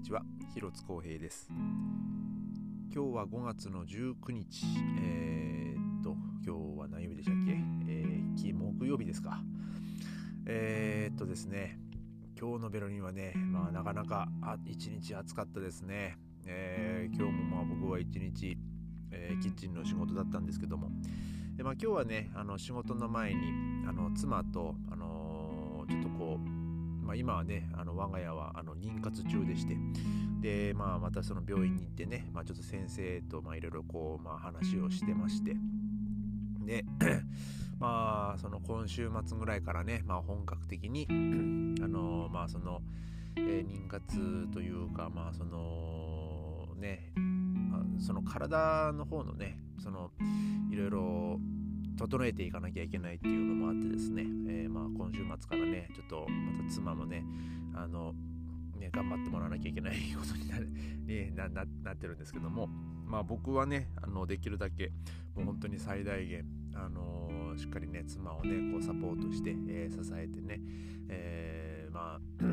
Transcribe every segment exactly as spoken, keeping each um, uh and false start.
にちは、広津光平です。今日はごがつのじゅうくにち、えー、っと今日は何曜日でしたっけ、えー、木曜日ですか。えー、っとですね今日のベルリンはね、まあ、なかなか一日暑かったですね。えー、今日もまあ僕は一日、えー、キッチンの仕事だったんですけども、で、まあ、今日はねあの仕事の前にあの妻と、あのー、ちょっとこうまあ、今はねあの我が家はあの妊活中でして、で、まあ、またその病院に行ってね、まあ、ちょっと先生といろいろこう、まあ、話をしてまして、でまあその今週末ぐらいからね、まあ、本格的にあのまあその、えー、妊活というか、まあそのね、まあ、その体の方のねそのいろいろ整えていかなきゃいけないっていうのもあってですね、えー、まあ今週末からねちょっとまた妻もねあのね頑張ってもらわなきゃいけないことになる、ね、な, な, なってるんですけども、まあ僕はねあのできるだけもう本当に最大限あのー、しっかりね妻をねこうサポートして、えー、支えてね、えー、まあ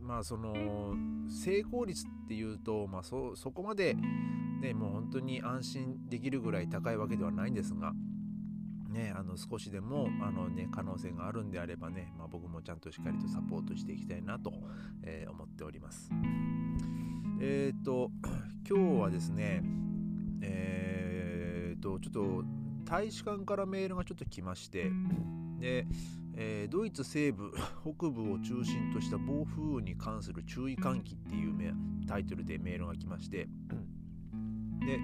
まあその成功率っていうと、まあ そ, そこまでねもう本当に安心できるぐらい高いわけではないんですが。ね、あの少しでもあの、ね、可能性があるんであればね、まあ、僕もちゃんとしっかりとサポートしていきたいなと、えー、思っております。えっと今日はですねえっとちょっと大使館からメールがちょっと来まして、で、えー、ドイツ西部北部を中心とした暴風雨に関する注意喚起っていうタイトルでメールが来まして、で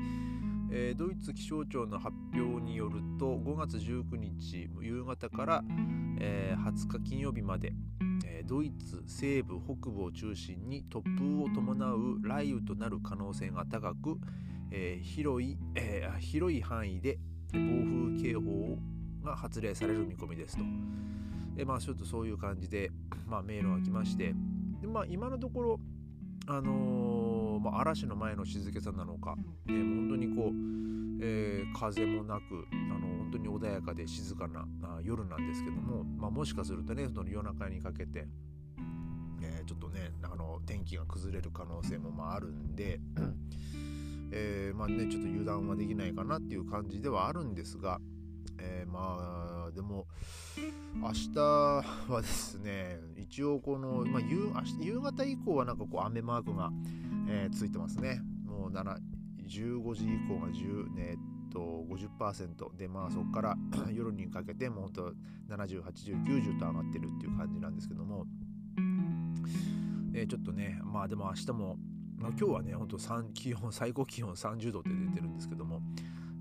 えー、ドイツ気象庁の発表によるとごがつじゅうくにち夕方から、えー、はつか金曜日まで、えー、ドイツ西部北部を中心に突風を伴う雷雨となる可能性が高く、えー 広い、えー、広い範囲で暴風警報が発令される見込みですと。で、まあ、ちょっとそういう感じで、まあ、メールが来まして、で、まあ、今のところあのーまあ、嵐の前の静けさなのか、ね、本当にこう、えー、風もなくあの本当に穏やかで静かな夜なんですけども、まあ、もしかするとねその夜中にかけて、えー、ちょっとねあの天気が崩れる可能性もまああるんで、えーまあね、ちょっと油断はできないかなっていう感じではあるんですが、えー、まあでも明日はですね一応この、まあ、夕, 夕方以降はなんかこう雨マークが、えー、ついてますね。もうじゅうごじ以降がじゅう、ね、えっと ごじゅっパーセント で、まあそこから夜にかけてもうほんとななじゅう、はちじゅう、きゅうじゅうと上がってるっていう感じなんですけども、えー、ちょっとねまあでも明日も、まあ、今日はねほんと気温最高気温さんじゅうどって出てるんですけども、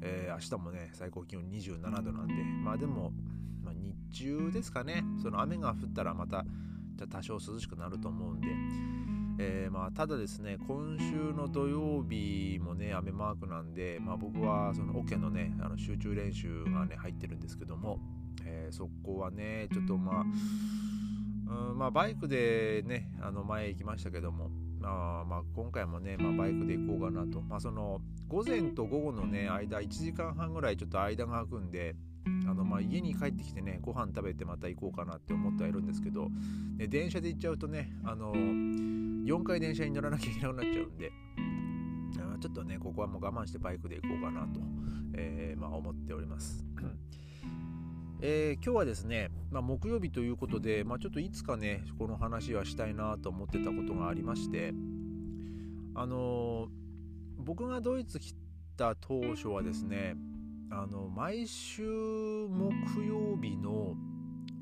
えー、明日もね最高気温にじゅうななどなんで、まあでも、まあ、日中ですかね、その雨が降ったらまた多少涼しくなると思うんで、えー、まあただですね今週の土曜日もね雨マークなんで、まあ、僕はそのオケのねあの集中練習がね入ってるんですけども、えー、そこはねちょっとまあ、うん、まあバイクでねあの前へ行きましたけども、まあまあ、今回もね、まあ、バイクで行こうかなと、まあ、その午前と午後のね間いちじかんはんぐらいちょっと間が空くんで、あのまあ家に帰ってきてねご飯食べてまた行こうかなって思ってはいるんですけど、で電車で行っちゃうとねあのよんかい電車に乗らなきゃいけなくなっちゃうんで、ちょっとねここはもう我慢してバイクで行こうかなと、えーまあ、思っております。えー、今日はですね、まあ、木曜日ということで、まあ、ちょっといつかねこの話はしたいなと思ってたことがありまして、あのー、僕がドイツ来た当初はですねあの毎週木曜日の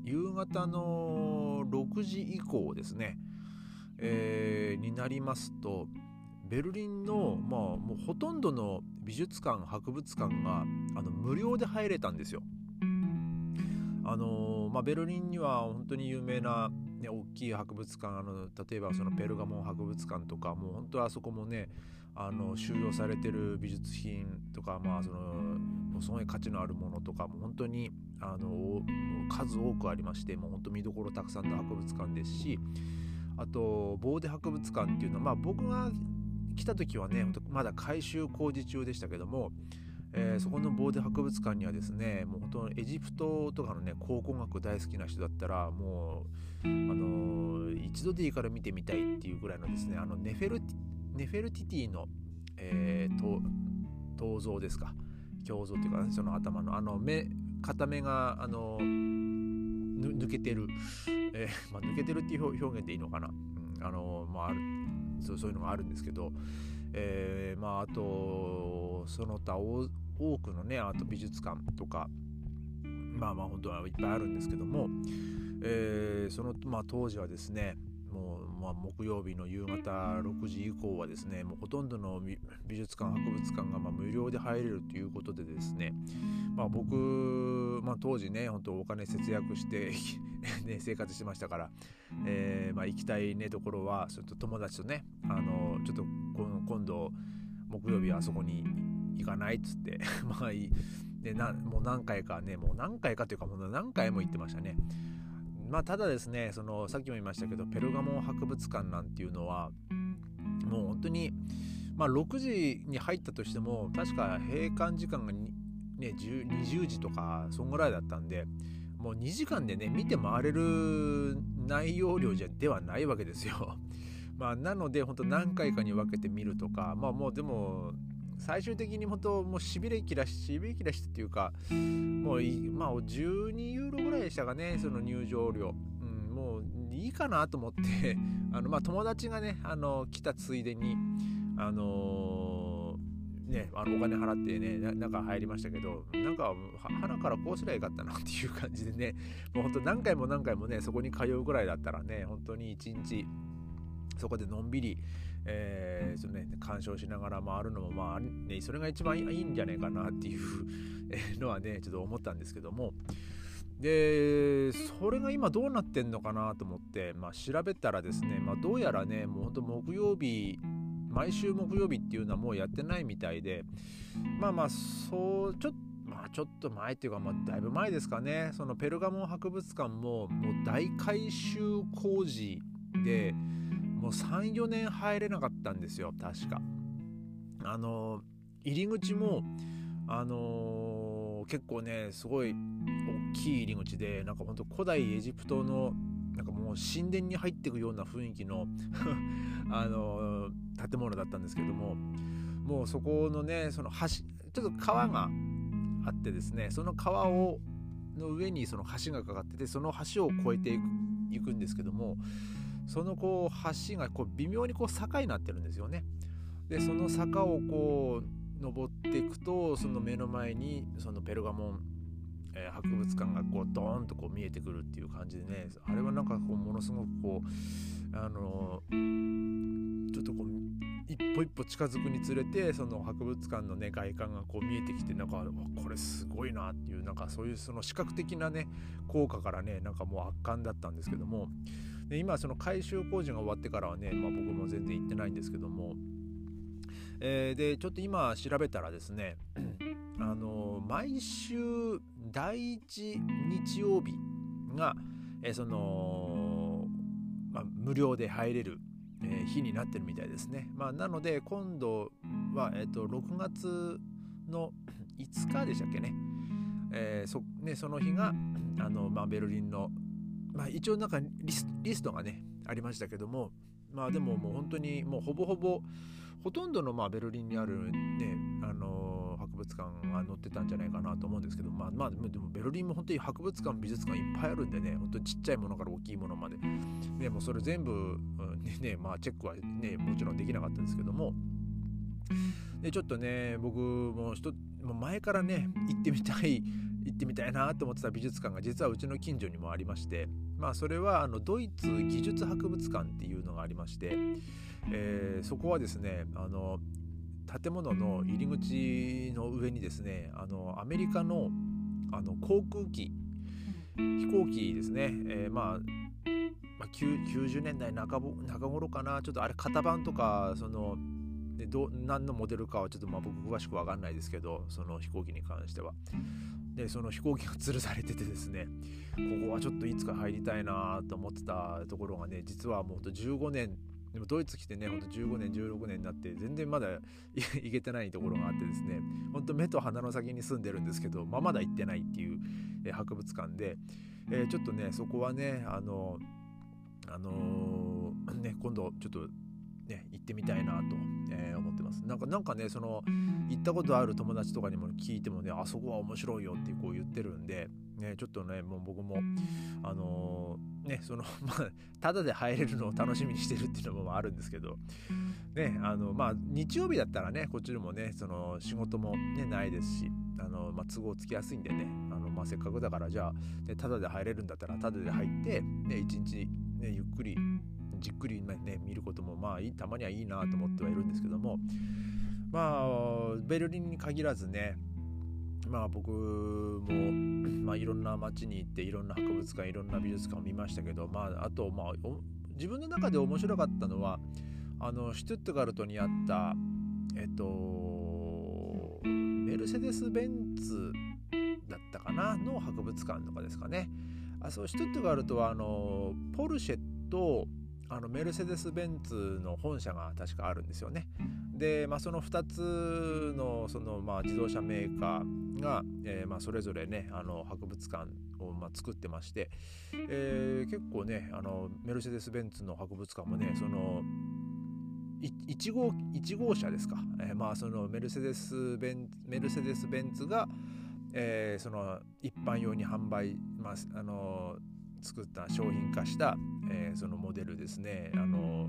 夕方のろくじ以降ですね、えー、になりますとベルリンの、まあ、もうほとんどの美術館博物館があの無料で入れたんですよ。あのまあ、ベルリンには本当に有名な、ね、大きい博物館、あの例えばそのペルガモン博物館とか、もう本当あそこもねあの収容されてる美術品とか、まあ、そのすごい価値のあるものとかも本当にあの数多くありまして、もう本当見どころたくさんの博物館ですし、あとボーデ博物館っていうのは、まあ、僕が来た時はねまだ改修工事中でしたけども、えー、そこのボーデ博物館にはですね、もう本当にエジプトとかのね、考古学大好きな人だったらもう、あのー、一度でいいから見てみたいっていうぐらいのですね、あのネフェルティ、ネフェルティティの、えー、頭像ですか、胸像というか、その頭のあの目、片目があの抜けてる、えーまあ、抜けてるっていう表現でいいのかな、うん、あのまああるそう、そういうのがあるんですけど、えー、まああとその他多くのねアート美術館とか、まあまあ本当はいっぱいあるんですけども、えー、そのまあ当時はですね、もうまあ木曜日の夕方ろくじ以降はですね、もうほとんどの美術館博物館がまあ無料で入れるということでですね、まあ僕、まあ、当時ね本当お金節約してね生活してましたから、えーまあ、行きたいねところはちょっと友達とね、あのちょっと今度木曜日はあそこに行かないっつってまあいいでな、もう何回かねもう何回かというかもう何回も行ってましたね。まあ、ただですね、そのさっきも言いましたけど、ペルガモン博物館なんていうのはもう本当に、まあ、ろくじに入ったとしても確か閉館時間が、ね、にじゅうじとかそんぐらいだったんで、もうにじかんでね見て回れる内容量じゃではないわけですよまあなので本当何回かに分けて見るとか、まあもうでも最終的に本当もうしびれ切らししびれ切らしてっていうか、もうまあじゅうにユーロぐらいでしたかね、その入場料、うん、もういいかなと思ってあのまあ友達がねあの来たついでにあのー、ねあのお金払ってね中入りましたけど、なんか鼻からこうすりゃよかったなっていう感じでね、もう本当何回も何回もねそこに通うぐらいだったらね、本当に一日そこでのんびり、えーそのね、鑑賞しながら回るのも、まあね、それが一番いいんじゃないかなっていうのはねちょっと思ったんですけども、でそれが今どうなってんのかなと思って、まあ、調べたらですね、まあ、どうやらねもう本当木曜日毎週木曜日っていうのはもうやってないみたいで、まあまあそうちょっとまあ、ちょっと前っていうか、まあ、だいぶ前ですかね、そのペルガモン博物館ももう大改修工事でもう さん,よ 年入れなかったんですよ確か。あの入り口もあのー、結構ねすごい大きい入り口で、なんかほんと古代エジプトのなんかもう神殿に入っていくような雰囲気のあのー、建物だったんですけども、もうそこのねその橋ちょっと川があってですね、その川をの上にその橋がかかってて、その橋を越えていく、いくんですけども、そのこう橋がこう微妙にこう坂になってるんですよね。でその坂をこう登っていくと、その目の前にそのペルガモン、えー、博物館がこうドーンとこう見えてくるっていう感じでね、あれはなんかこうものすごくこうあのー、ちょっとこう一歩一歩近づくにつれて、その博物館のね外観がこう見えてきて、なんかこれすごいなっていう、なんかそういうその視覚的なね効果からね、なんかもう圧巻だったんですけども。で今その改修工事が終わってからはね、まあ、僕も全然行ってないんですけども、えー、でちょっと今調べたらですね、あの毎週だいいち日曜日が、えーそのまあ、無料で入れる、えー、日になってるみたいですね。まあ、なので今度は、えー、とろくがつのいつかでしたっけね、えー、そ, ねその日があの、まあ、ベルリンのまあ、一応なんかリ ス, リストがねありましたけども、まあでももう本当にもうほぼほぼほとんどのまあベルリンにあるねあのー、博物館が載ってたんじゃないかなと思うんですけど、まあまあでもベルリンも本当に博物館美術館いっぱいあるんでね、本当にちっちゃいものから大きいものまでね、もうそれ全部、うん、ね, ねまあチェックはねもちろんできなかったんですけども、でちょっとね僕も一もう前からね行ってみたい行ってみたいなと思ってた美術館が実はうちの近所にもありまして、まあそれはあのドイツ技術博物館っていうのがありまして、えそこはですねあの建物の入り口の上にですね、あのアメリカのあの航空機飛行機ですね、えまあきゅうじゅうねんだい中頃かな、ちょっとあれ型番とかそのでど何のモデルかはちょっとまあ僕詳しく分かんないですけど、その飛行機に関してはでその飛行機が吊るされててですね、ここはちょっといつか入りたいなと思ってたところがね、実はもうほんとじゅうごねんでもドイツ来てね、ほんとじゅうごねんじゅうろくねんになって全然まだ行けてないところがあってですね、ほんと目と鼻の先に住んでるんですけど、まあ、まだ行ってないっていう、えー、博物館で、えー、ちょっとねそこはねあのあのー、ね今度ちょっとね行ってみたいなと、えー、思ってます。なんかなんかねその行ったことある友達とかにも聞いてもね、あそこは面白いよってこう言ってるんでね、ちょっとねもう僕もあのー、ねそのまあただで入れるのを楽しみにしてるっていうのもあるんですけどね、あのまあ日曜日だったらねこっちでもねその仕事もねないですし、あのまあ都合つきやすいんでね、あのまあせっかくだからじゃあ、ね、ただで入れるんだったらただで入ってね一日ねゆっくりじっくりね見ることもまあいい、たまにはいいなと思ってはいるんですけども、まあベルリンに限らずね、まあ僕もまあいろんな街に行っていろんな博物館いろんな美術館を見ましたけど、まああとまあ自分の中で面白かったのはあのシュトゥットガルトにあったえっとメルセデス・ベンツだったかなの博物館とかですかね。あそうシュトゥットガルトはあのポルシェとあのメルセデス・ベンツの本社が確かあるんですよね。で、まあ、そのふたつ の, そのまあ自動車メーカーが、えーまあ、それぞれねあの博物館をまあ作ってまして、えー、結構ねあのメルセデス・ベンツの博物館もねその1 号, 1号車ですか、えーまあ、そのメルセデス・ベンツ、メルセデス・ベンツが、えー、その一般用に販売、まああの作った商品化した、えー、そのモデルですね、あの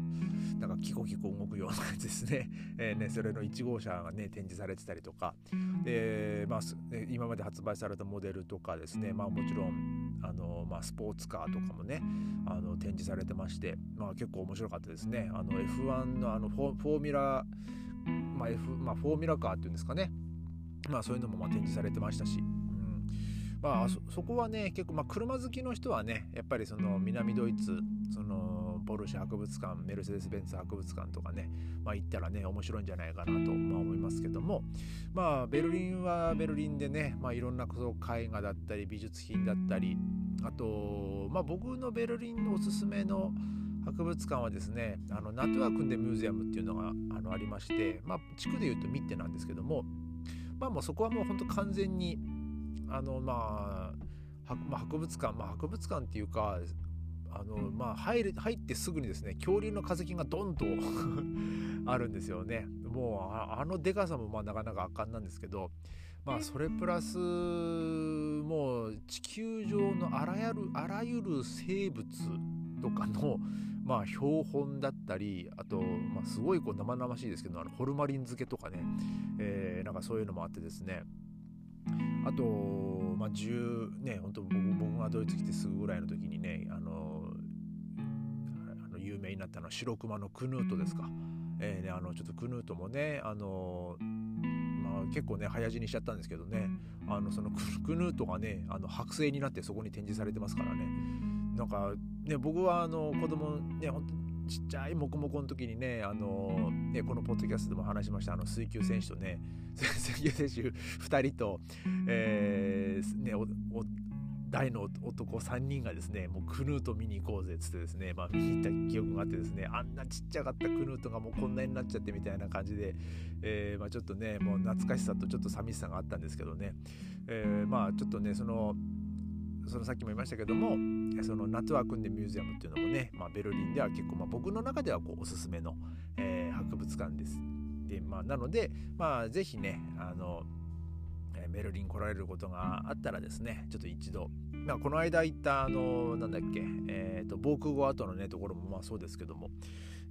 なんかキコキコ動くようなやつですね、えー、ねそれのいち号車がね展示されてたりとか、えーまあ、今まで発売されたモデルとかですね、まあ、もちろんあの、まあ、スポーツカーとかもねあの展示されてまして、まあ、結構面白かったですね。あの エフワン の, あのフォーミュラ、まあ F まあ、フォーミュラカーっていうんですかね、まあ、そういうのもまあ展示されてましたし、まあ、そ, そこはね結構、まあ、車好きの人はねやっぱりその南ドイツそのポルシェ博物館メルセデス・ベンツ博物館とかね、まあ、行ったらね面白いんじゃないかなと、まあ、思いますけども、まあベルリンはベルリンでね、まあ、いろんな絵画だったり美術品だったり、あと、まあ、僕のベルリンのおすすめの博物館はですねあのナトワークンデミュージアムっていうのが あ, のありまして、まあ、地区でいうとミッテなんですけども、まあ、もうそこはもう本当完全にあのまあ、まあ、博物館、まあ、博物館っていうかあの、まあ、入る入ってすぐにですね恐竜の化石がドンとあるんですよね。もう あ, あのでかさもまあなかなか圧巻なんですけど、まあ、それプラスもう地球上のあらゆる、あらゆる生物とかの、まあ、標本だったり、あと、まあ、すごいこう生々しいですけどあのホルマリン漬けとかね、えー、なんかそういうのもあってですね、あと、まあ、じゅうね本当 僕, 僕がドイツ来てすぐぐらいの時にねあのあの有名になったのは白熊のクヌートですか、えーね、あのちょっとクヌートもねあの、まあ、結構ね早死にしちゃったんですけどね、あのその ク, クヌートがねあの剥製になってそこに展示されてますからね、なんかね僕はあの子供ね本当ちっちゃいモコモコの時にね、あのねこのポッドキャストでも話しましたあの水球選手とね水球選手ふたりと、えーね、おお大の男さんにんがですねもうクヌート見に行こうぜっつってですね、まあ、見に行った記憶があってですね、あんなちっちゃかったクヌートがもうこんなになっちゃってみたいな感じで、えーまあ、ちょっとねもう懐かしさとちょっと寂しさがあったんですけどね、えー、まあちょっとねそのそのさっきも言いましたけどもそのナトワークンデミュージアムっていうのもね、まあ、ベルリンでは結構、まあ、僕の中ではこうおすすめの、えー、博物館です。で、まあ、なので、まあ、ぜひねあのベルリン来られることがあったらですねちょっと一度、まあ、この間行ったあのなんだっけ、えー、と防空壕跡のねところもまあそうですけども、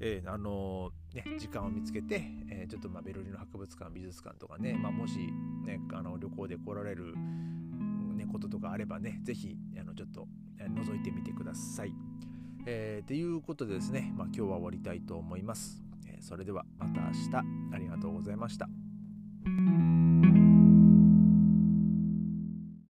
えーあのーね、時間を見つけて、えー、ちょっとまあベルリンの博物館美術館とかね、まあ、もし、ね、あの旅行で来られることとかあればねぜひあのちょっと覗いてみてください。えー、ということでですね、まあ、今日は終わりたいと思います。えー、それではまた明日。ありがとうございました。